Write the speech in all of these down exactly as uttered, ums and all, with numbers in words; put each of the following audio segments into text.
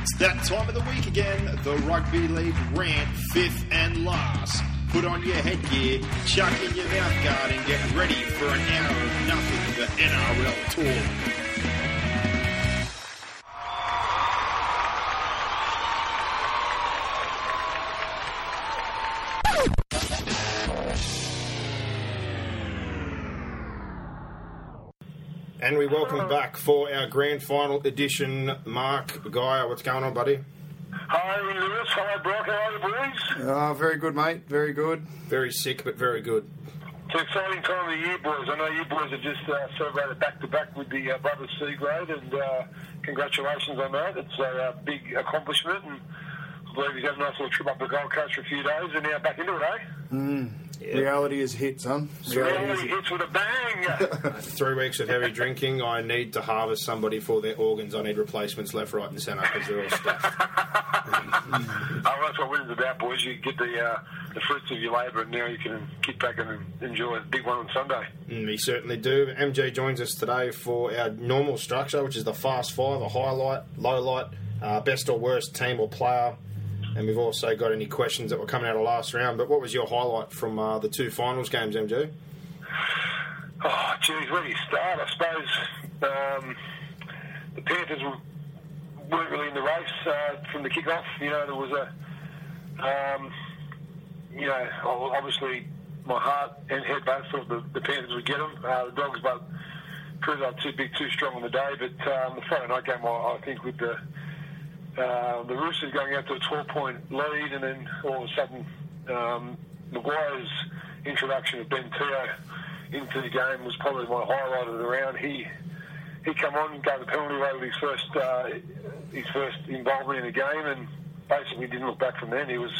It's that time of the week again, the Rugby League rant, fifth and last. Put on your headgear, chuck in your mouthguard and get ready for an hour of nothing of the N R L tour. And we welcome back for our grand final edition, Mark Guy. What's going on, buddy? Hi, Lewis. Hi, Brock. How are you, boys? Oh, very good, mate. Very good. Very sick, but very good. It's an exciting time of the year, boys. I know you boys have just uh, celebrated back-to-back with the uh, Brothers Seagrave, and uh, congratulations on that. It's a, a big accomplishment, and I believe he's had a nice little trip up the Gold Coast for a few days, and now back into it, eh? Mm. Yeah. Reality is hit, son. Reality, Reality is hit. hits with a bang. Three weeks of heavy drinking. I need to harvest somebody for their organs. I need replacements left, right, and centre because they're all stuffed. Oh, that's what winter's about, boys. You get the uh, the fruits of your labour, and now you can kick back and enjoy a big one on Sunday. Mm, we certainly do. M J joins us today for our normal structure, which is the Fast Five, a highlight, low light, uh, best or worst team or player. And we've also got any questions that were coming out of last round. But what was your highlight from uh, the two finals games, M J? Oh, geez, where do you start? I suppose um, the Panthers were, weren't really in the race uh, from the kick-off. You know, there was a, um, you know, obviously my heart and head both thought the, the Panthers would get them. Uh, the Dogs both proved they were too big, too strong on the day. But um, the Friday night game, I, I think with the... Uh, the Roosters going out to a twelve-point lead, and then all of a sudden um, Maguire's introduction of Ben Teo into the game was probably my highlight of the round. He he come on, gave the penalty away with his first uh, his first involvement in the game, and basically didn't look back from then. He was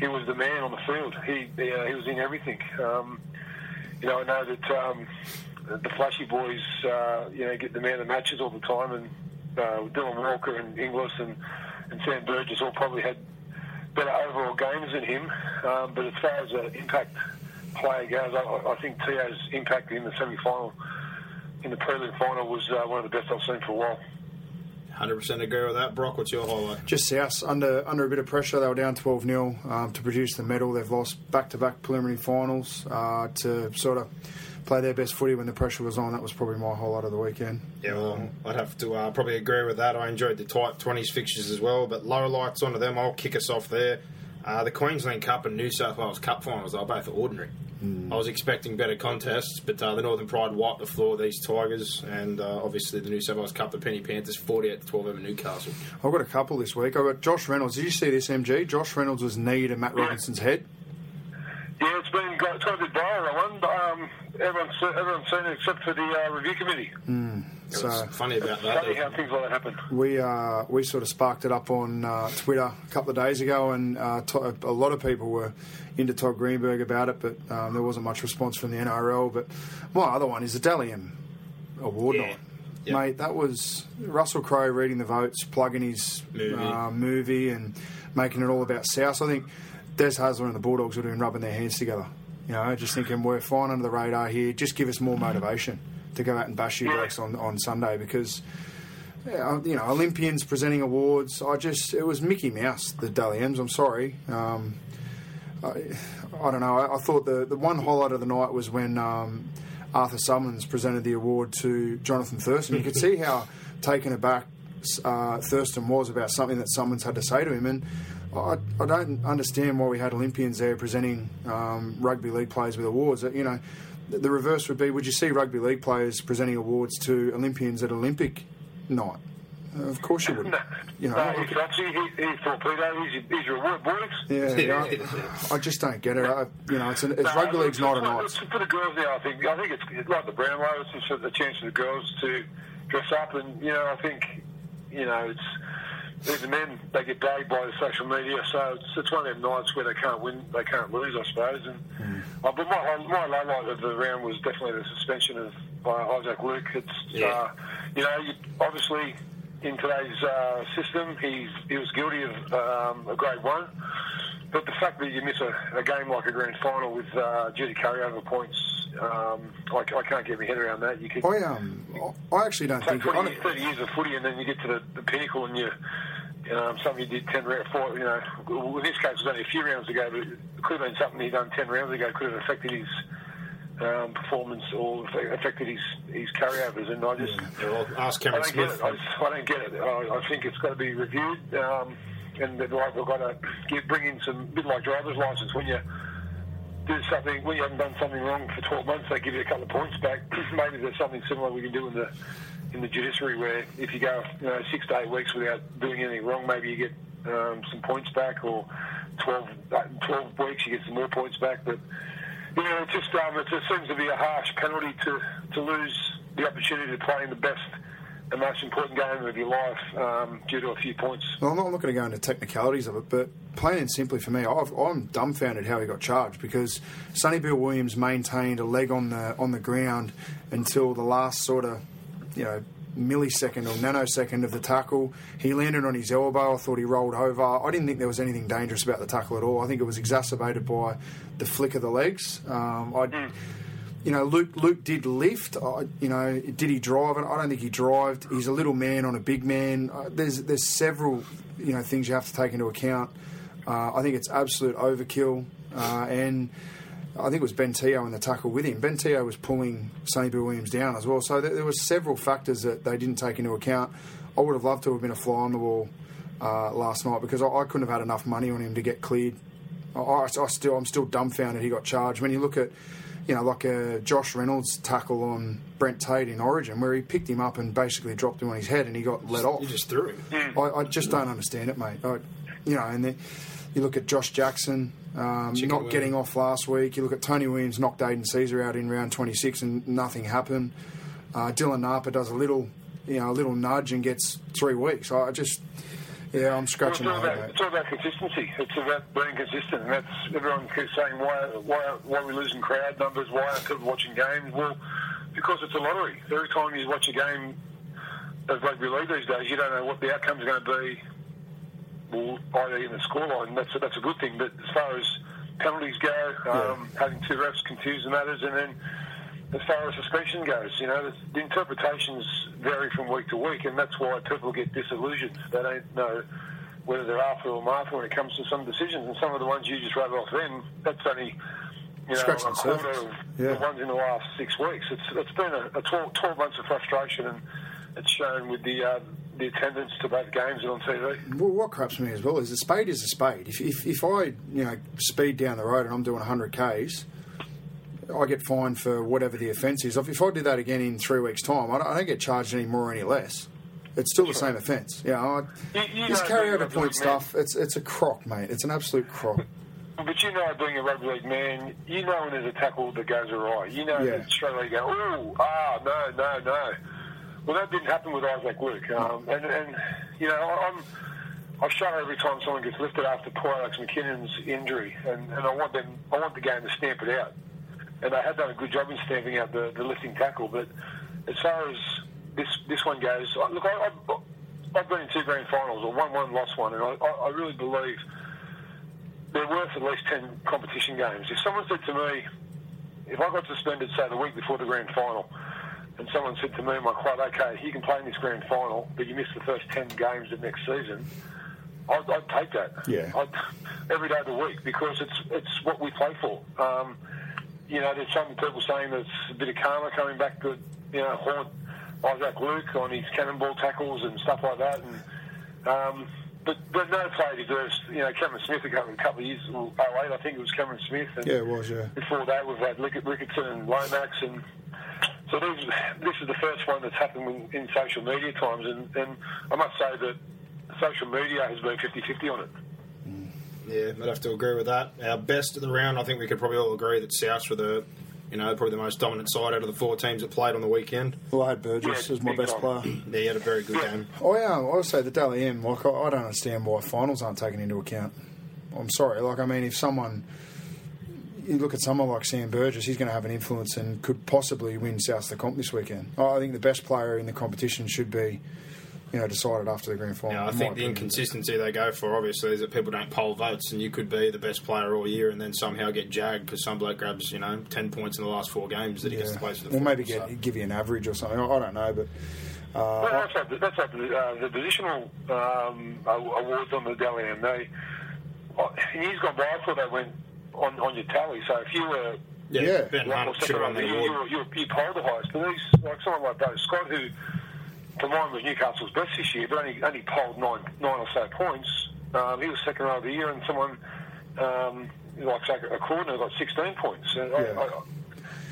he was the man on the field. He he, uh, he was in everything. Um, you know, I know that um, the flashy boys uh, you know get the man of the matches all the time, and. Uh, Dylan Walker and Inglis and, and Sam Burgess all probably had better overall games than him. Um, but as far as an impact player goes, I, I think Teo's impact in the semi-final, in the prelim final, was uh, one of the best I've seen for a while. one hundred percent agree with that. Brock, what's your highlight? Just South, under under a bit of pressure. They were down twelve nil um, to produce the medal. They've lost back-to-back preliminary finals uh, to sort of... play their best footy when the pressure was on. That was probably my highlight of the weekend. Yeah, well, I'd have to uh, probably agree with that. I enjoyed the tight twenties fixtures as well, but low lights onto them. I'll kick us off there. Uh, the Queensland Cup and New South Wales Cup finals, they were both ordinary. Mm. I was expecting better contests, but uh, the Northern Pride wiped the floor of these Tigers, and uh, obviously the New South Wales Cup, the Penny Panthers, forty-eight to twelve over Newcastle. I've got a couple this week. I've got Josh Reynolds. Did you see this, M G? Josh Reynolds was knee to Matt Robinson's head. Yeah, it's been got it's got a bit viral, that one, but um, everyone's, everyone's seen it except for the uh, review committee. Mm. So it's funny about it's that. Funny how things like that happen. We uh, we sort of sparked it up on uh, Twitter a couple of days ago, and uh, to- a lot of people were into Todd Greenberg about it, but um, there wasn't much response from the N R L. But my other one is the Dally M Award yeah. night. Yep. Mate, that was Russell Crowe reading the votes, plugging his movie, uh, movie and making it all about South. So I think... Des Hasler and the Bulldogs were doing rubbing their hands together. You know, just thinking, we're fine under the radar here. Just give us more motivation to go out and bash you blokes on, on Sunday because, you know, Olympians presenting awards, I just... It was Mickey Mouse, the Dally M's, I'm sorry. Um, I, I don't know. I, I thought the, the one highlight of the night was when um, Arthur Summons presented the award to Jonathan Thurston. You could see how taken aback uh, Thurston was about something that Summons had to say to him, and... I, I don't understand why we had Olympians there presenting um, rugby league players with awards. You know, the, the reverse would be: would you see rugby league players presenting awards to Olympians at Olympic night? Uh, of course you wouldn't. No, you know, no, he's Foxy, he, he's Torpedo, he's, he's your award boys. Yeah, you know, I just don't get it. I, you know, it's, an, it's no, rugby league's night or night. It's for the girls now. I think I think it's, it's like the Brownlow. It's just a chance for the girls to dress up, and you know, I think, you know, it's these men, they get dated by the social media, so it's, it's one of them nights where they can't win, they can't lose, I suppose. And mm. uh, but my my lowlight of the round was definitely the suspension of by Isaac Luke. It's yeah. uh, you know, you, obviously in today's uh, system, he's he was guilty of um, a grade one. But the fact that you miss a, a game like a grand final with uh, due to carryover points, um, I, I can't get my head around that. You could, I um, I actually don't think twenty, it, thirty years of footy, and then you get to the, the pinnacle, and you, you know, something you did ten rounds, four, you know, in this case it was only a few rounds ago, but it could have been something he'd done ten rounds ago, could have affected his um, performance or affected his, his carryovers, and I just, yeah, well, ask Cameron I don't Smith. Get it. I, just, I don't get it. I, I think it's got to be reviewed. Um, And they've got to give, bring in some, bit like driver's license. When you do something, when you haven't done something wrong for twelve months, they give you a couple of points back. Maybe there's something similar we can do in the in the judiciary, where if you go, you know, six to eight weeks without doing anything wrong, maybe you get um, some points back, or twelve, twelve weeks you get some more points back. But you know, it just um, it just seems to be a harsh penalty to to lose the opportunity to play in the best. The most important game of your life um, due to a few points. Well, I'm not, I'm not going to go into technicalities of it, but plain and simply for me, I've, I'm dumbfounded how he got charged, because Sonny Bill Williams maintained a leg on the on the ground until the last sort of, you know, millisecond or nanosecond of the tackle. He landed on his elbow. I thought he rolled over. I didn't think there was anything dangerous about the tackle at all. I think it was exacerbated by the flick of the legs. Um, I. Mm. You know, Luke Luke did lift. Uh, you know, did he drive? And I don't think he drived. He's a little man on a big man. Uh, there's there's several, you know, things you have to take into account. Uh, I think it's absolute overkill. Uh, and I think it was Ben Teo in the tackle with him. Ben Teo was pulling Sonny Bill Williams down as well. So there, there were several factors that they didn't take into account. I would have loved to have been a fly on the wall uh, last night, because I, I couldn't have had enough money on him to get cleared. I, I, I still I'm still dumbfounded he got charged. When you look at, you know, like a Josh Reynolds tackle on Brent Tate in Origin, where he picked him up and basically dropped him on his head, and he got let off. He just threw him. Mm. I, I just don't understand it, mate. I, you know, and then you look at Josh Jackson um, not getting off last week. You look at Tony Williams knocked Aidan Caesar out in round twenty-six, and nothing happened. Uh, Dylan Napa does a little, you know, a little nudge and gets three weeks. I just, yeah, I'm scratching my head. It's all about consistency. It's about being consistent, and that's everyone keeps saying why why why are we losing crowd numbers? Why are people watching games? Well, because it's a lottery. Every time you watch a game of rugby league these days, you don't know what the outcome's going to be. Well, either in the scoreline, that's a, that's a good thing. But as far as penalties go, um, yeah. having two refs confused the matters, and then as far as suspension goes, you know, the interpretations vary from week to week, and that's why people get disillusioned. They don't know whether they're after or Martha when it comes to some decisions, and some of the ones you just rattled off then, that's only, you know, Scratching a quarter surface. of yeah. the ones in the last six weeks. It's It's been a, a twelve, twelve months of frustration, and it's shown with the... Uh, the attendance to both games and on T V. Well, what craps me as well is a spade is a spade. If, if if I, you know, speed down the road and I'm doing one hundred kays, I get fined for whatever the offence is. If, if I do that again in three weeks' time, I don't, I don't get charged any more or any less. It's still That's the right. same offence. Yeah, I, you, you this carryover point stuff, man. it's it's a crock, mate. It's an absolute crock. But you know, being a rugby league man, you know when there's a tackle that goes awry. You know yeah. that straight away you go, ooh, ah, no, no, no. Well, that didn't happen with Isaac Luke. Um, and, and, you know, I'm, I shout every time someone gets lifted after poor Alex McKinnon's injury, and, and I want them, I want the game to stamp it out. And they have done a good job in stamping out the, the lifting tackle. But as far as this this one goes, I, look, I, I, I've been in two grand finals, or won one, lost one, and I, I really believe they're worth at least ten competition games. If someone said to me, if I got suspended, say, the week before the grand final, and someone said to me in my club, okay, you can play in this grand final, but you missed the first ten games of next season, I'd, I'd take that. Yeah. I'd, every day of the week, because it's it's what we play for. Um, you know, there's some people saying there's a bit of karma coming back to, you know, haunt Isaac Luke on his cannonball tackles and stuff like that. And um, but, but no player deserves, you know, Cameron Smith, a couple of years, well, oh eight, I think it was Cameron Smith. And yeah, it was, yeah. Before that, we've had Ricketson and Lomax, and so these, this is the first one that's happened in social media times, and, and I must say that social media has been fifty-fifty on it. Mm. Yeah, I'd have to agree with that. Our best of the round, I think we could probably all agree that Souths were the You know, probably the most dominant side out of the four teams that played on the weekend. Well, I had Burgess as my best player. Yeah, he had a very good game. I um, I say the Dally M, like I, I don't understand why finals aren't taken into account. I'm sorry, like I mean, if someone, you look at someone like Sam Burgess, he's going to have an influence and could possibly win South the comp this weekend. I think the best player in the competition should be, you know, decided after the grand final. Yeah, I in think the inconsistency they go for, obviously, is that people don't poll votes, and you could be the best player all year and then somehow get jagged because some bloke grabs, you know, ten points in the last four games that yeah. he gets to play for the Well, finals, maybe get, so. give you an average or something. I, I don't know, but... Uh, well, that's like, that's like the, uh, the positional um, awards on the Dally M. They, uh, years gone by, I thought they went on, on your tally, so if you were... Yeah, yeah. Ben Hunt should have won the award. You, you polled the highest, but these, like someone like Dave Scott, who... to mine was Newcastle's best this year, but only only polled nine nine or so points. Um, he was second row of the year, and someone um, like say a corner got sixteen points. And yeah.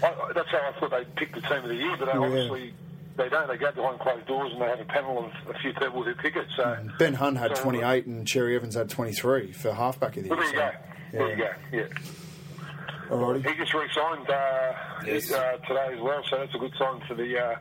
I, I, I, that's how I thought they picked the team of the year, but they yeah. obviously they don't. They go behind closed doors and they have a panel of a few people who pick it. So Ben Hunt had so, twenty eight, and Cherry Evans had twenty three for halfback of the year. Well, there you so, go. Yeah. There you go. Yeah. Alrighty. He just re-signed uh, yes. uh, today as well, so that's a good sign for the. Uh,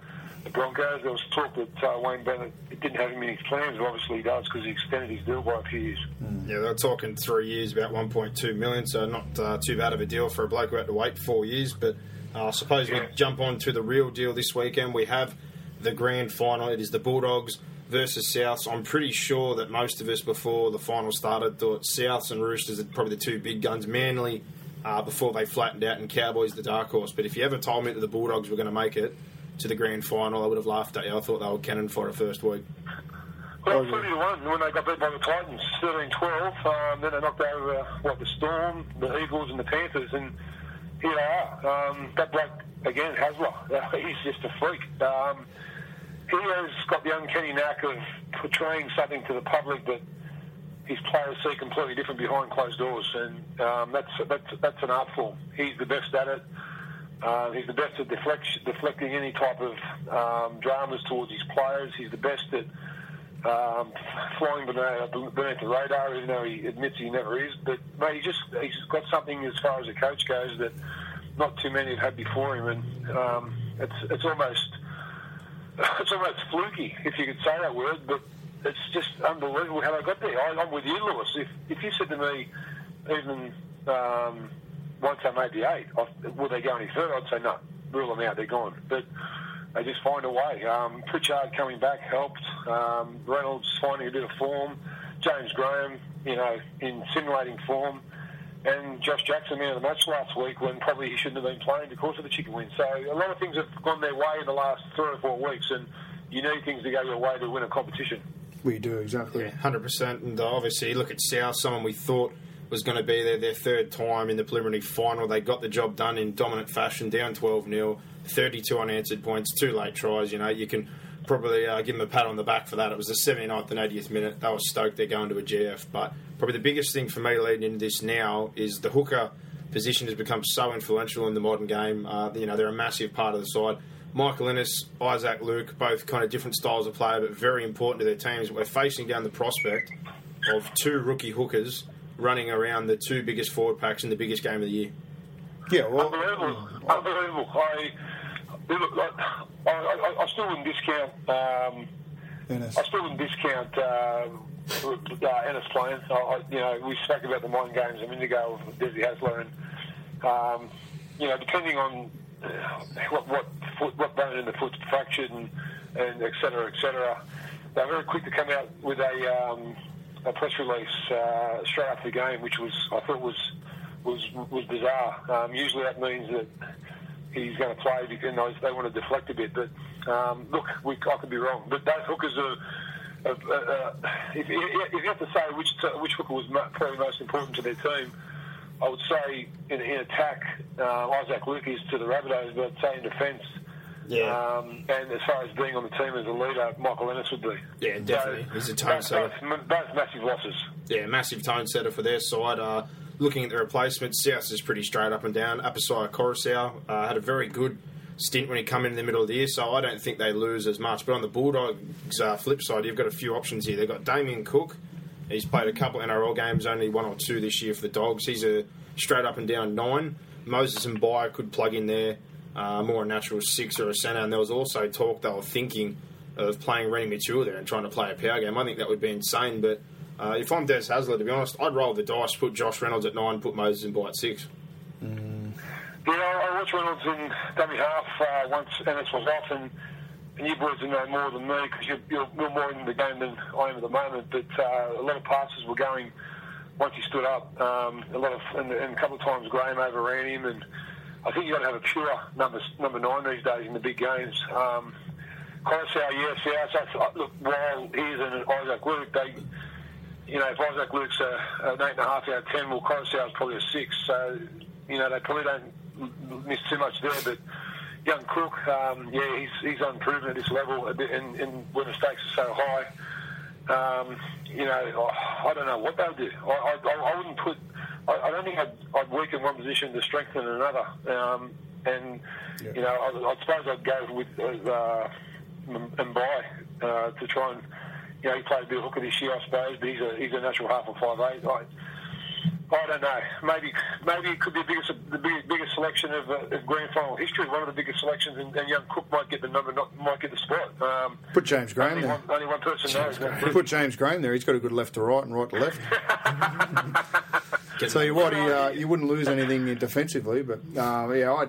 The Broncos. There was talk that uh, Wayne Bennett didn't have him in his plans, but obviously he does because he extended his deal by a few years. Mm. Yeah, they're talking three years, about one point two million dollars, so not uh, too bad of a deal for a bloke who had to wait four years. But uh, I suppose yeah. we jump on to the real deal this weekend. We have the grand final. It is the Bulldogs versus Souths. I'm pretty sure that most of us before the final started thought Souths and Roosters are probably the two big guns. Manly uh, before they flattened out, and Cowboys the dark horse. But if you ever told me that the Bulldogs were going to make it to the grand final, I would have laughed at you. I thought they were cannon for the first week. Well, three to one when they got beat by the Titans, thirteen twelve. Um, then they knocked over, what, the Storm, the Eagles and the Panthers, and here they are. Um, that bloke, again, Hasler, uh, he's just a freak. Um, he has got the uncanny knack of portraying something to the public that his players see completely different behind closed doors, and um, that's, that's, that's an art form. He's the best at it. Uh, he's the best at deflect, deflecting any type of um, dramas towards his players. He's the best at um, flying beneath, beneath the radar, even though he admits he never is. But mate, he just, he's got something as far as a coach goes that not too many have had before him, and um, it's it's almost it's almost fluky, if you could say that word. But it's just unbelievable how they got there. I, I'm with you, Lewis. If if you said to me, even. Um, Once they made the eight, would they go any further? I'd say no. Rule them out. They're gone. But they just find a way. Um, Pritchard coming back helped. Um, Reynolds finding a bit of form. James Graham, you know, in simulating form. And Josh Jackson out of the match last week when probably he shouldn't have been playing because of the chicken win. So a lot of things have gone their way in the last three or four weeks, and you need things to go your way to win a competition. We do, exactly. Yeah, one hundred percent. And obviously, look at South, someone we thought was going to be there their third time in the preliminary final. They got the job done in dominant fashion, down twelve nil, thirty-two unanswered points, two late tries. You know, you can probably uh, give them a pat on the back for that. It was the seventy-ninth and eightieth minute. They were stoked they're going to a G F. But probably the biggest thing for me leading into this now is the hooker position has become so influential in the modern game. Uh, you know, they're a massive part of the side. Michael Ennis, Isaac Luke, both kind of different styles of player, but very important to their teams. We're facing down the prospect of two rookie hookers running around the two biggest forward packs in the biggest game of the year. Yeah, well... Unbelievable. Oh. Unbelievable. I, look, I, I, I still wouldn't discount... Um, Ennis. I still wouldn't discount uh, uh, Ennis playing. I, I, you know, we spoke about the mind games a minute ago with Des Hasler, and, um, you know, depending on what what, foot, what bone in the foot's fractured and, and et cetera, et cetera, they're very quick to come out with a... Um, a press release uh, straight after the game, which was I thought was was was bizarre. Um, usually that means that he's going to play because they want to deflect a bit. But um, look, we, I could be wrong. But those hookers are. are, are uh, if, if you have to say which which hooker was probably most important to their team, I would say in, in attack uh, Isaac Luke is to the Rabbitohs, but I'd say in defence. Yeah. Um, and as far as being on the team as a leader, Michael Ennis would be. Yeah, definitely. So, he's a tone both, setter. Both, both massive losses. Yeah, massive tone setter for their side. Uh, looking at the replacements, South is pretty straight up and down. Apasai Coruscant uh, had a very good stint when he came in the middle of the year, so I don't think they lose as much. But on the Bulldogs' uh, flip side, you've got a few options here. They've got Damien Cook. He's played a couple N R L games, only one or two this year for the Dogs. He's a straight up and down nine. Moses Mbye could plug in there, uh, more a natural six or a centre, and there was also talk they were thinking of playing Rennie Matua there and trying to play a power game. I think that would be insane, but uh, if I'm Des Hasler, to be honest, I'd roll the dice, put Josh Reynolds at nine, put Moses Mbye at six. Mm. Yeah, I watched Reynolds in dummy half uh, once Ennis was off, and, and you boys know more than me because you're, you're, you're more into the game than I am at the moment, but uh, a lot of passes were going once he stood up, um, a lot of, and, and a couple of times Graham overran him, and I think you've got to have a pure number number nine these days in the big games. Um, Coruscant, yes, yes. I, look, while he is an Isaac Luke, they, you know, if Isaac Luke's a, an eight and a half out of ten, well, Coruscant's probably a six. So, you know, they probably don't miss too much there. But young Cook, um, yeah, he's he's unproven at this level, and, and when the stakes are so high. Um, you know, I, I don't know what they'll do. I, I, I wouldn't put. I, I don't think I'd, I'd weaken one position to strengthen another. Um, and yeah. you know, I, I suppose I'd go with uh, Mbye uh, to try and. You know, he played a bit of hooker this year, I suppose, but he's a he's a natural half of five eight. I, I don't know. Maybe maybe it could be the biggest the biggest, biggest selection of, uh, of grand final history. One of the biggest selections, and, and young Cook might get the number, not might get the spot. Um, Put James Graham only there. One, only one person James knows. Graham. Put James Graham there. He's got a good left to right and right to left. Tell you what, he, uh, you wouldn't lose anything defensively, but uh, yeah, I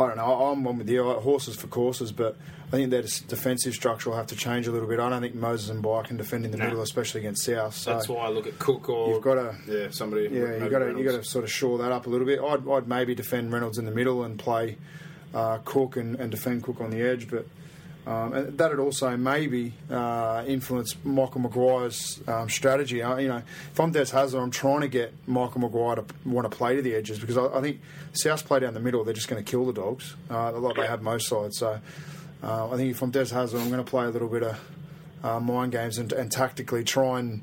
I don't know. I'm one with you. Horses for courses, but I think their defensive structure will have to change a little bit. I don't think Moses Mbye can defend in the nah. middle, especially against South. So that's why I look at Cook or you've got to, yeah, somebody. Yeah, you've got to you got to sort of shore that up a little bit. I'd I'd maybe defend Reynolds in the middle and play uh, Cook and, and defend Cook on the edge, but um, and that'd also maybe uh, influence Michael Maguire's um, strategy. I, you know, if I'm Des Hasler, I'm trying to get Michael Maguire to want to play to the edges because I, I think South play down the middle, they're just going to kill the Dogs uh, like they have most sides. So. Uh, I think if I'm Des Hasler, I'm going to play a little bit of uh, mind games and, and tactically try and...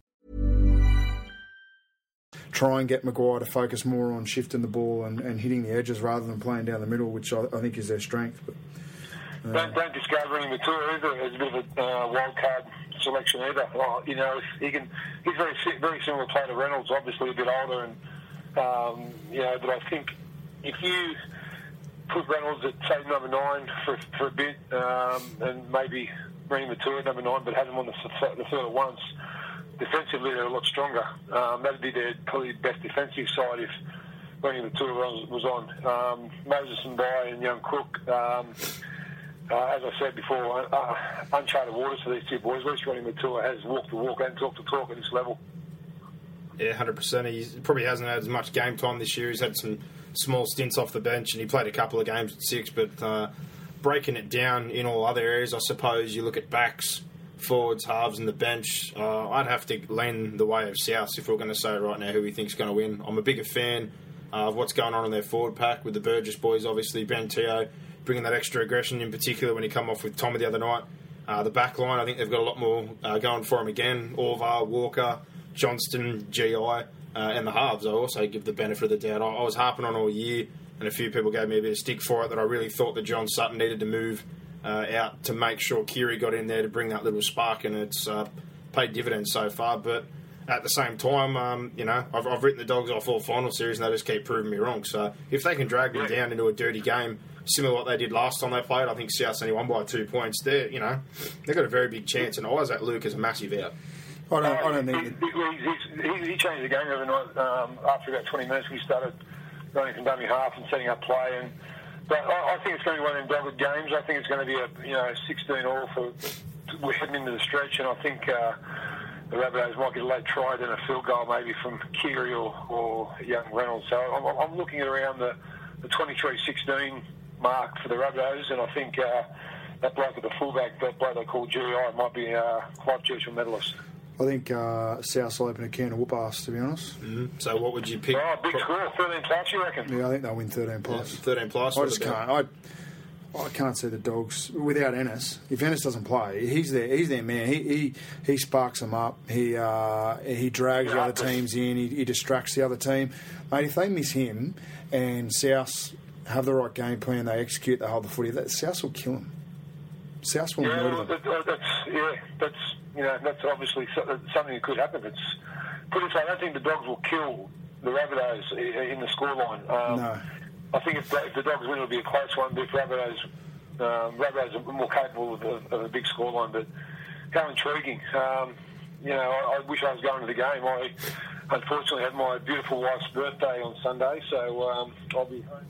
Try and get Maguire to focus more on shifting the ball and, and hitting the edges rather than playing down the middle, which I, I think is their strength. But, uh, don't, don't discover him at all either as a bit of a uh, wild card selection either. Well, you know, he can. He's very very similar player to Reynolds, obviously a bit older, and um, you know. But I think if you put Reynolds at say number nine for for a bit, um, and maybe bring him at number nine, but have him on the, the third at once. Defensively, they're a lot stronger. Um, that'd be their probably best defensive side if running the two of us was on. Um, Moses Mbye and young Cook, um, uh, as I said before, uh, uncharted waters for these two boys. At least running the two has walked the walk and talked the talk at this level. Yeah, one hundred percent. He probably hasn't had as much game time this year. He's had some small stints off the bench and he played a couple of games at six, but uh, breaking it down in all other areas, I suppose you look at backs, forwards, halves and the bench, uh, I'd have to lean the way of South if we're going to say right now who we think's going to win. I'm a bigger fan uh, of what's going on in their forward pack with the Burgess boys, obviously Ben Teo bringing that extra aggression, in particular when he come off with Tommy the other night. Uh, the back line, I think they've got a lot more uh, going for them again. Orvar, Walker, Johnston, G I, uh, and the halves I also give the benefit of the doubt. I, I was harping on all year and a few people gave me a bit of stick for it that I really thought that John Sutton needed to move Uh, out to make sure Kiri got in there to bring that little spark, and it's uh, paid dividends so far. But at the same time, um, you know, I've, I've written the Dogs off all final series and they just keep proving me wrong. So if they can drag them down into a dirty game similar to what they did last time they played, I think South's only won by two points. They're, you know, they've got a very big chance, and Isaac Luke is a massive out. I don't, I don't think... He, he, he, he changed the game overnight um, after about twenty minutes. We started running from dummy half and setting up play, and But I think it's going to be one of them dogged games. I think it's going to be a you know sixteen all for we're heading into the stretch, and I think uh, the Rabbitohs might get a late try, then a field goal maybe from Kiri or, or young Reynolds. So I'm, I'm looking at around the, the twenty-three sixteen mark for the Rabbitohs, and I think uh, that bloke at the fullback, that bloke they call G I, might be a uh, Christchurch medalist. I think uh, South'll open a can of whoop-ass, to be honest. Mm-hmm. So what would you pick? Oh, big score, thirteen plus, you reckon? Yeah, I think they'll win thirteen plus. Yeah, thirteen plus? I just can't. I, I can't see the Dogs without Ennis. If Ennis doesn't play, he's their, he's their man. He he, he sparks them up. He uh, he drags the other teams in. He, he distracts the other team. Mate, if they miss him and South have the right game plan, they execute, they hold the footy, that South will kill them. South will yeah, murder them. That, that's, yeah, that's, you know, that's obviously something that could happen. It's, put it so, I don't think the Dogs will kill the Rabbitohs in the scoreline. Um, no. I think if, if the Dogs win, it'll be a close one. But if Rabbitohs, um, Rabbitohs are more capable of a, of a big scoreline. But how intriguing! Um, you know, I, I wish I was going to the game. I unfortunately had my beautiful wife's birthday on Sunday, so um, I'll be home.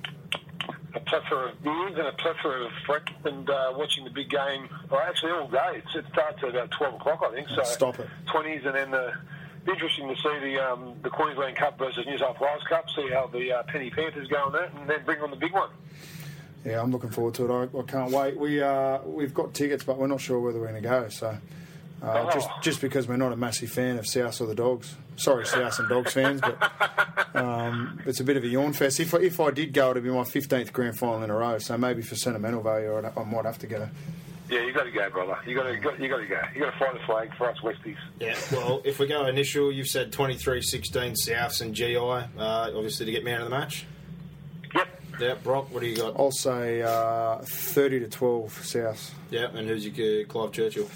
A plethora of beers and a plethora of friends and uh, watching the big game. Well, actually, all day. It's, it starts at about twelve o'clock, I think. So stop it. Twenties, and then the. Interesting to see the um, the Queensland Cup versus New South Wales Cup, see how the uh, Penny Panthers go on that, and then bring on the big one. Yeah, I'm looking forward to it. I, I can't wait. We, uh, we've got tickets, but we're not sure whether we're going to go, so uh, oh. just just because we're not a massive fan of South or the Dogs. Sorry, South and Dogs fans, but um, it's a bit of a yawn fest. If I, if I did go, it would be my fifteenth grand final in a row, so maybe for sentimental value, I'd, I might have to go. Yeah, you got to go, brother. You got to, you got to go. You got to fly the flag for us Westies. Yeah. Well, if we go initial, you've said twenty-three sixteen Souths and G I. Uh, obviously, to get man of the match. Yep. Yeah, Brock. What do you got? I'll say uh, thirty to twelve Souths. Yeah, and who's your Clive Churchill?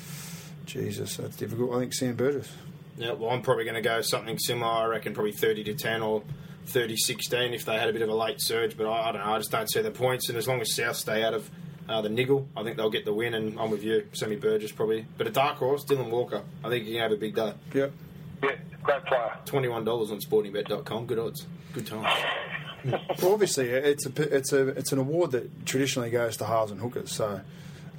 Jesus, that's difficult. I think Sam Burgess. Yeah. Well, I'm probably going to go something similar. I reckon probably thirty to ten or thirty sixteen if they had a bit of a late surge. But I, I don't know. I just don't see the points. And as long as South stay out of Uh, the niggle, I think they'll get the win, and I'm with you. Sammy Burgess probably, but a dark horse, Dylan Walker. I think he can have a big day. Yep. Yeah, great player. Twenty-one dollars on sporting bet dot com. Good odds. Good times. Well, obviously, it's a it's a it's an award that traditionally goes to halves and hookers. So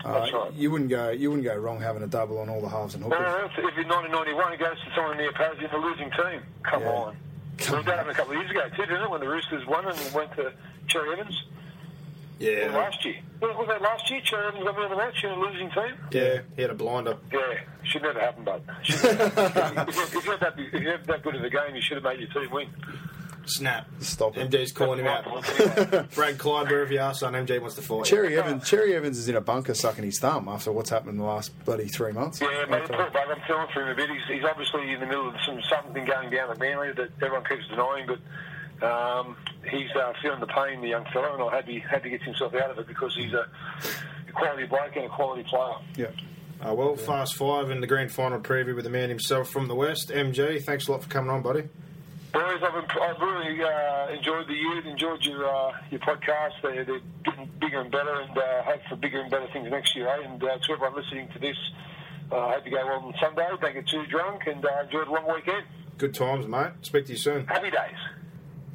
uh, that's right. You wouldn't go you wouldn't go wrong having a double on all the halves and hookers. No, no, no. If you're nineteen ninety-one, it goes to someone in the opposing, in the losing team. Come yeah. on. Come we did that a couple of years ago too, didn't it? When the Roosters won and went to Cherry Evans. Yeah. Well, last year. Was that last year? Cherry Evans got me on the match in a losing team? Yeah, he had a blinder. Yeah, should never happen, bud. If you're that, that, that good of a game, you should have made your team win. Snap. Stop it. M D's calling him out. Brad Clyde, wherever you are, son, M G wants to fight. Cherry Evans Cherry Evans is in a bunker sucking his thumb after what's happened in the last bloody three months. Yeah, okay. Mate, poor bug. I'm feeling for him a bit. He's, he's obviously in the middle of some something going down at Manly that everyone keeps denying, but Um, he's uh, feeling the pain, the young fellow, and I hope he, hope he gets himself out of it because he's a quality bloke and a quality player. Yeah. Uh, well, yeah. Fast Five in the grand final preview with the man himself from the West, M G. Thanks a lot for coming on, buddy. Boys, I've, imp- I've really uh, enjoyed the year, enjoyed your uh, your podcast. They're, they're getting bigger and better, and uh, hope for bigger and better things next year, eh? And uh, to everyone listening to this, I uh, hope you go well on Sunday. Don't get too drunk, and uh, enjoy the long weekend. Good times, mate. Speak to you soon. Happy days.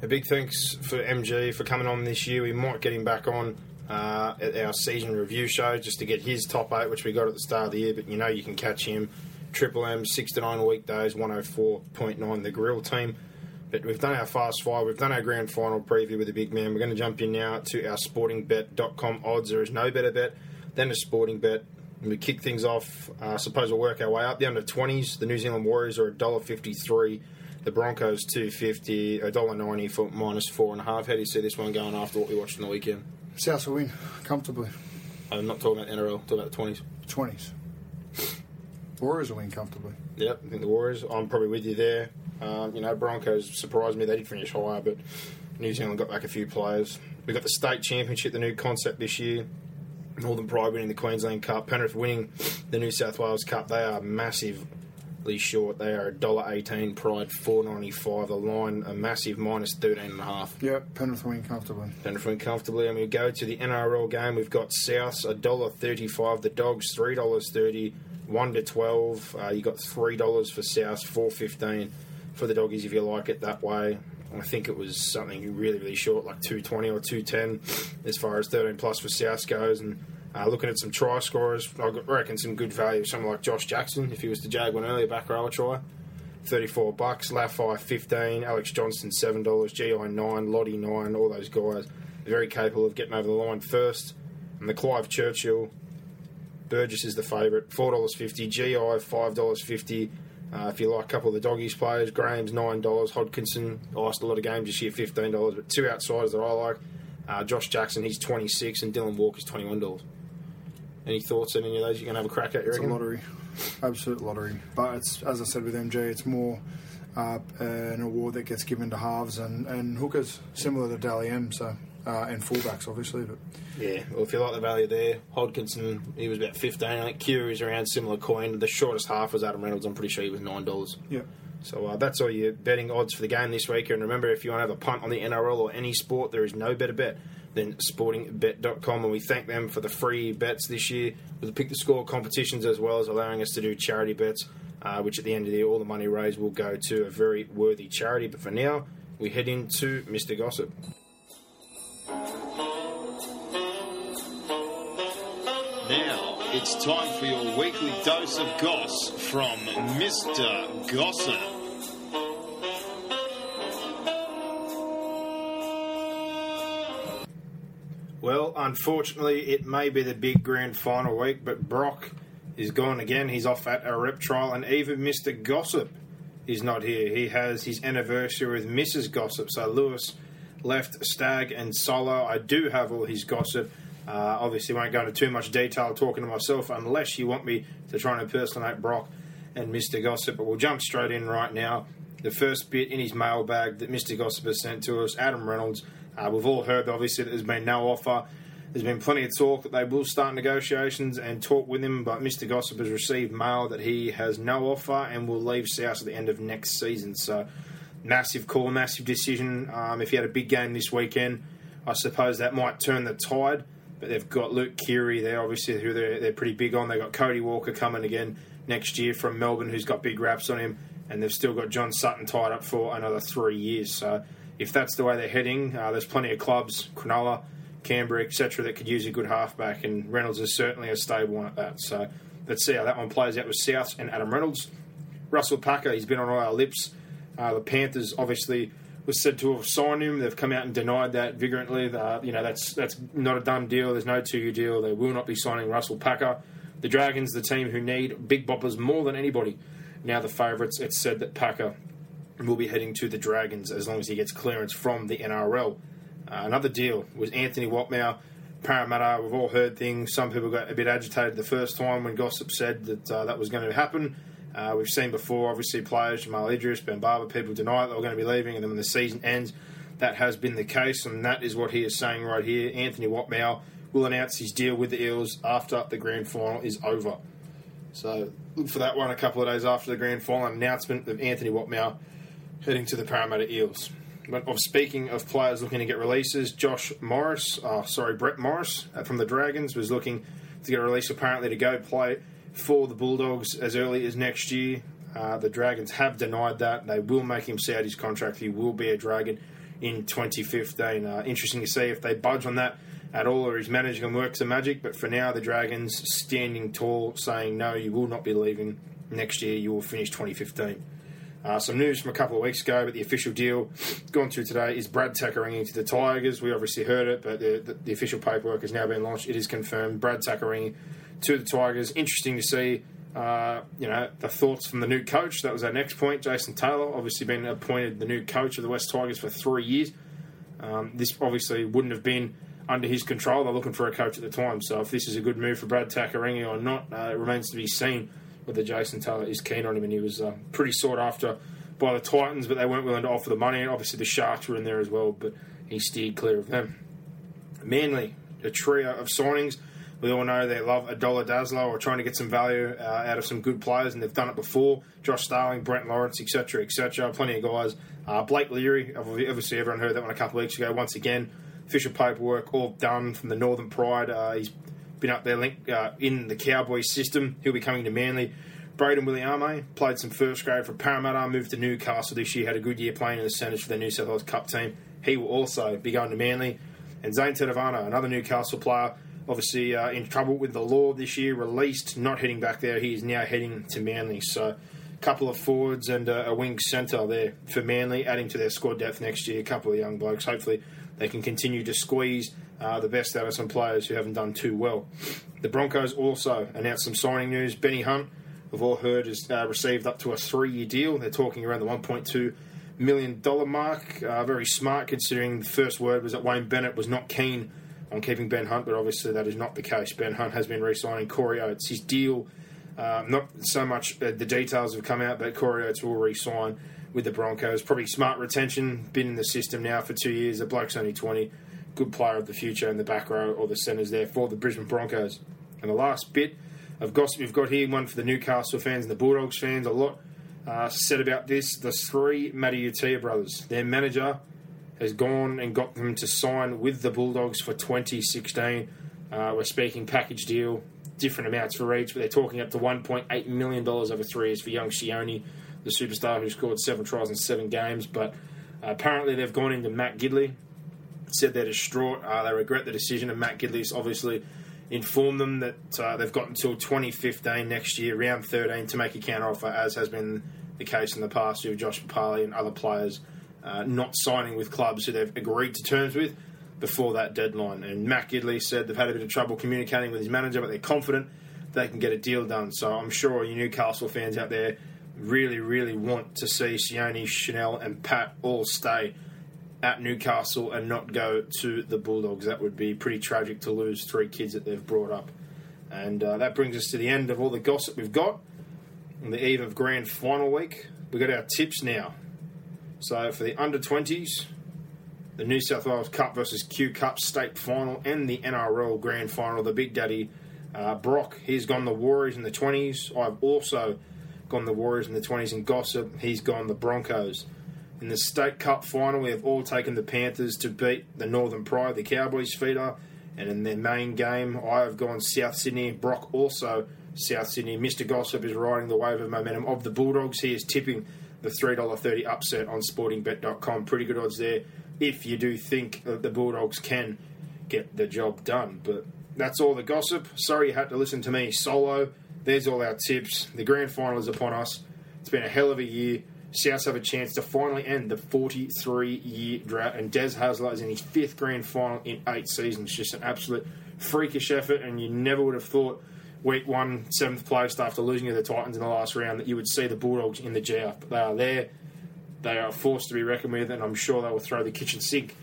A big thanks for M G for coming on this year. We might get him back on uh, at our season review show just to get his top eight, which we got at the start of the year. But you know you can catch him, Triple M, six to nine weekdays, one oh four point nine, the Grill Team. But we've done our Fast Five. We've done our grand final preview with the big man. We're going to jump in now to our sporting bet dot com odds. There is no better bet than a sporting bet. And we kick things off. I uh, suppose we'll work our way up. The under twenties, the New Zealand Warriors are one dollar fifty-three. The Broncos two fifty, one dollar ninety for minus four and a half. How do you see this one going after what we watched in the weekend? South will win comfortably. I'm not talking about N R L, I'm talking about the twenties. twenties. The Warriors will win comfortably. Yep, I think the Warriors. I'm probably with you there. Um, you know, Broncos surprised me. They did finish higher, but New Zealand got back a few players. We got the state championship, the new concept this year. Northern Pride winning the Queensland Cup. Penrith winning the New South Wales Cup. They are massive. Short, they are one dollar eighteen, Pride four ninety-five, the line a massive minus thirteen and a half. Yep, Penrith win comfortably. Penrith win comfortably, and we go to the N R L game. We've got Souths one dollar thirty-five, the Dogs three dollars thirty, one to twelve. Uh, you got three dollars for Souths, four fifteen for the Doggies if you like it that way. I think it was something really, really short, like two twenty or two ten as far as thirteen plus for Souths goes, and Uh, looking at some try scorers, I reckon some good value. Someone like Josh Jackson, if he was to jag one earlier, back row a try, thirty-four bucks. Laffey fifteen, Alex Johnston seven dollars, G I nine, Lottie nine. All those guys very capable of getting over the line first. And the Clive Churchill, Burgess is the favourite, four dollars fifty. G I five dollars fifty. Uh, if you like a couple of the doggies players, Graham's nine dollars, Hodkinson, I iced a lot of games this year, fifteen dollars, but two outsiders that I like, uh, Josh Jackson, he's twenty-six dollars, and Dylan Walker's twenty-one dollars. Any thoughts on any of those you can have a crack at, you reckon? It's a lottery. Absolute lottery. But it's, as I said with M G, it's more uh, an award that gets given to halves and, and hookers, similar to Dally M, so, uh, and fullbacks, obviously. But yeah, well, if you like the value there, Hodkinson, he was about fifteen dollars. I think Curie's around similar coin. The shortest half was Adam Reynolds. I'm pretty sure he was nine dollars. Yeah. So uh, that's all your betting odds for the game this week. And remember, if you want to have a punt on the N R L or any sport, there is no better bet than sporting bet dot com, and we thank them for the free bets this year with the pick-the-score competitions, as well as allowing us to do charity bets, uh, which at the end of the year, all the money raised will go to a very worthy charity. But for now, we head into Mister Gossip. Now it's time for your weekly dose of goss from Mister Gossip. Well, unfortunately, it may be the big grand final week, but Brock is gone again. He's off at a rep trial, and even Mister Gossip is not here. He has his anniversary with Missus Gossip, so Lewis left Stag and Solo. I do have all his gossip. Uh, obviously, won't go into too much detail talking to myself unless you want me to try and impersonate Brock and Mister Gossip, but we'll jump straight in right now. The first bit in his mailbag that Mister Gossip has sent to us, Adam Reynolds. Uh, we've all heard, obviously, that there's been no offer. There's been plenty of talk that they will start negotiations and talk with him, but Mister Gossip has received mail that he has no offer and will leave South at the end of next season. So, massive call, massive decision. Um, if he had a big game this weekend, I suppose that might turn the tide. But they've got Luke Keary there, obviously, who they're, they're pretty big on. They've got Cody Walker coming again next year from Melbourne, who's got big raps on him. And they've still got John Sutton tied up for another three years, so... If that's the way they're heading, uh, there's plenty of clubs, Cronulla, Canberra, et cetera, that could use a good halfback, and Reynolds is certainly a stable one at that. So let's see how that one plays out with South and Adam Reynolds. Russell Packer, he's been on all our lips. Uh, the Panthers, obviously, was said to have signed him. They've come out and denied that vigorantly. Uh, you know, that's that's not a done deal. There's no two-year deal. They will not be signing Russell Packer. The Dragons, the team who need big boppers more than anybody, now the favourites. It's said that Packer will be heading to the Dragons as long as he gets clearance from the N R L. Uh, another deal was Anthony Watmau, Parramatta. We've all heard things. Some people got a bit agitated the first time when Gossip said that uh, that was going to happen. Uh, we've seen before, obviously, players, Jamal Idris, Ben Barber, people deny they were going to be leaving, and then when the season ends, that has been the case, and that is what he is saying right here. Anthony Watmau will announce his deal with the Eels after the grand final is over. So look for that one a couple of days after the grand final, an announcement of Anthony Watmau heading to the Parramatta Eels. But of speaking of players looking to get releases, Josh Morris, oh, sorry, Brett Morris from the Dragons was looking to get a release apparently to go play for the Bulldogs as early as next year. Uh, the Dragons have denied that. They will make him see out his contract. He will be a Dragon in twenty fifteen. Uh, interesting to see if they budge on that at all or his managing and works of magic. But for now, the Dragons standing tall, saying, no, you will not be leaving next year. You will finish twenty fifteen. Uh, some news from a couple of weeks ago, but the official deal gone through today is Brad Takaringi to the Tigers. We obviously heard it, but the, the, the official paperwork has now been launched. It is confirmed. Brad Takaringi to the Tigers. Interesting to see, uh, you know, the thoughts from the new coach. That was our next point. Jason Taylor, obviously been appointed the new coach of the West Tigers for three years. Um, this obviously wouldn't have been under his control. They're looking for a coach at the time. So if this is a good move for Brad Takaringi or not, uh, it remains to be seen. Whether Jason Taylor is keen on him, and he was uh, pretty sought after by the Titans, but they weren't willing to offer the money, and obviously the Sharks were in there as well, but he steered clear of them. Manly, a trio of signings. We all know they love a dollar dazzler or trying to get some value uh, out of some good players, and they've done it before. Josh Starling, Brent Lawrence, et cetera, et cetera. Plenty of guys. Uh, Blake Leary, obviously everyone heard that one a couple of weeks ago. Once again, official paperwork all done from the Northern Pride. Uh, he's been up there linked uh, in the Cowboys system. He'll be coming to Manly. Braden Williame played some first grade for Parramatta, moved to Newcastle this year, had a good year playing in the centres for the New South Wales Cup team. He will also be going to Manly. And Zane Tedavano, another Newcastle player, obviously uh, in trouble with the law this year, released, not heading back there. He is now heading to Manly. So a couple of forwards and uh, a wing centre there for Manly, adding to their squad depth next year. A couple of young blokes. Hopefully they can continue to squeeze Uh, the best out of some players who haven't done too well. The Broncos also announced some signing news. Benny Hunt, we've all heard, has uh, received up to a three-year deal. They're talking around the one point two million dollars mark. Uh, very smart, considering the first word was that Wayne Bennett was not keen on keeping Ben Hunt, but obviously that is not the case. Ben Hunt has been re-signing Corey Oates. His deal, um, not so much uh, the details have come out, but Corey Oates will re-sign with the Broncos. Probably smart retention, been in the system now for two years. The bloke's only twenty. Good player of the future in the back row or the centres there for the Brisbane Broncos. And the last bit of gossip we've got here, one for the Newcastle fans and the Bulldogs fans, a lot uh, said about this. The three Mataiutia brothers, their manager has gone and got them to sign with the Bulldogs for twenty sixteen. Uh, we're speaking package deal, different amounts for each, but they're talking up to one point eight million dollars over three years for young Sione, the superstar who scored seven tries in seven games. But uh, apparently they've gone into Matt Gidley, said they're distraught, uh, they regret the decision, and Matt Gidley's obviously informed them that uh, they've got until twenty fifteen next year, round thirteen, to make a counter-offer, as has been the case in the past with Josh Papali and other players uh, not signing with clubs who they've agreed to terms with before that deadline. And Matt Gidley said they've had a bit of trouble communicating with his manager, but they're confident they can get a deal done. So I'm sure you Newcastle fans out there really, really want to see Sione, Chanel and Pat all stay at Newcastle and not go to the Bulldogs. That would be pretty tragic to lose three kids that they've brought up. And uh, that brings us to the end of all the gossip we've got on the eve of grand final week. We've got our tips now. So for the under twenties, the New South Wales Cup versus Q Cup state final and the N R L grand final, the Big Daddy uh, Brock, he's gone the Warriors in the twenties. I've also gone the Warriors in the twenties in gossip. He's gone the Broncos. In the State Cup final, we have all taken the Panthers to beat the Northern Pride, the Cowboys feeder. And in their main game, I have gone South Sydney. Brock also South Sydney. Mister Gossip is riding the wave of momentum of the Bulldogs. He is tipping the three dollars thirty upset on sporting bet dot com. Pretty good odds there if you do think that the Bulldogs can get the job done. But that's all the gossip. Sorry you had to listen to me solo. There's all our tips. The grand final is upon us. It's been a hell of a year. Souths have a chance to finally end the forty-three-year drought, and Des Hasler is in his fifth grand final in eight seasons. Just an absolute freakish effort, and you never would have thought week one, seventh placed after losing to the Titans in the last round, that you would see the Bulldogs in the G I. But they are there. They are a force to be reckoned with, and I'm sure they will throw the kitchen sink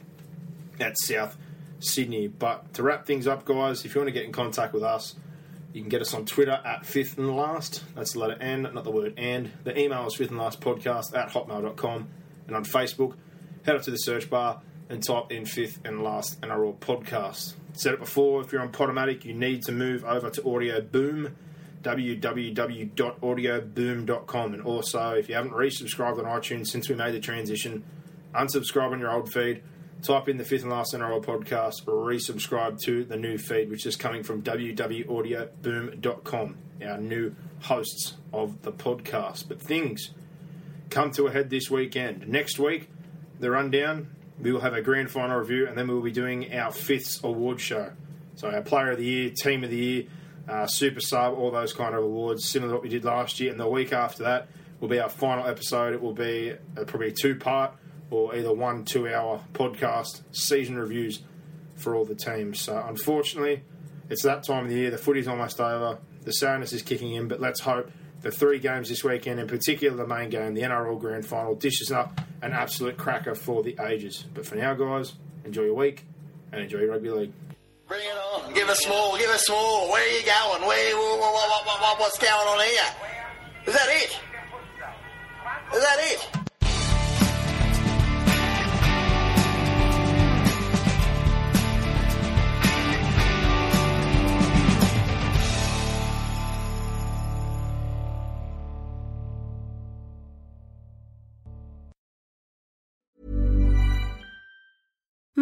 at South Sydney. But to wrap things up, guys, if you want to get in contact with us, you can get us on Twitter at fifth and last. That's the letter N, not the word and. The email is fifth and last podcast at hotmail dot com. And on Facebook, head up to the search bar and type in fifth and last N R L podcast. Said it before, if you're on Podomatic, you need to move over to Audio Boom, w w w dot audio boom dot com. And also, if you haven't resubscribed on iTunes since we made the transition, unsubscribe on your old feed. Type in the fifth and last N R L podcast or resubscribe to the new feed, which is coming from w w w dot audio boom dot com, our new hosts of the podcast. But things come to a head this weekend. Next week, the rundown, we will have a grand final review, and then we will be doing our fifths award show. So our Player of the Year, Team of the Year, uh, Super Sub, all those kind of awards, similar to what we did last year. And the week after that will be our final episode. It will be uh, probably a two-part or either one, two-hour podcast, season reviews for all the teams. So, unfortunately, it's that time of the year. The footy's almost over. The sadness is kicking in, but let's hope the three games this weekend, in particular the main game, the N R L Grand Final, dishes up an absolute cracker for the ages. But for now, guys, enjoy your week and enjoy your rugby league. Bring it on. Give us more. Give us more. Where are you going? Where? What, what, what, what, what's going on here? Is that it? Is that it?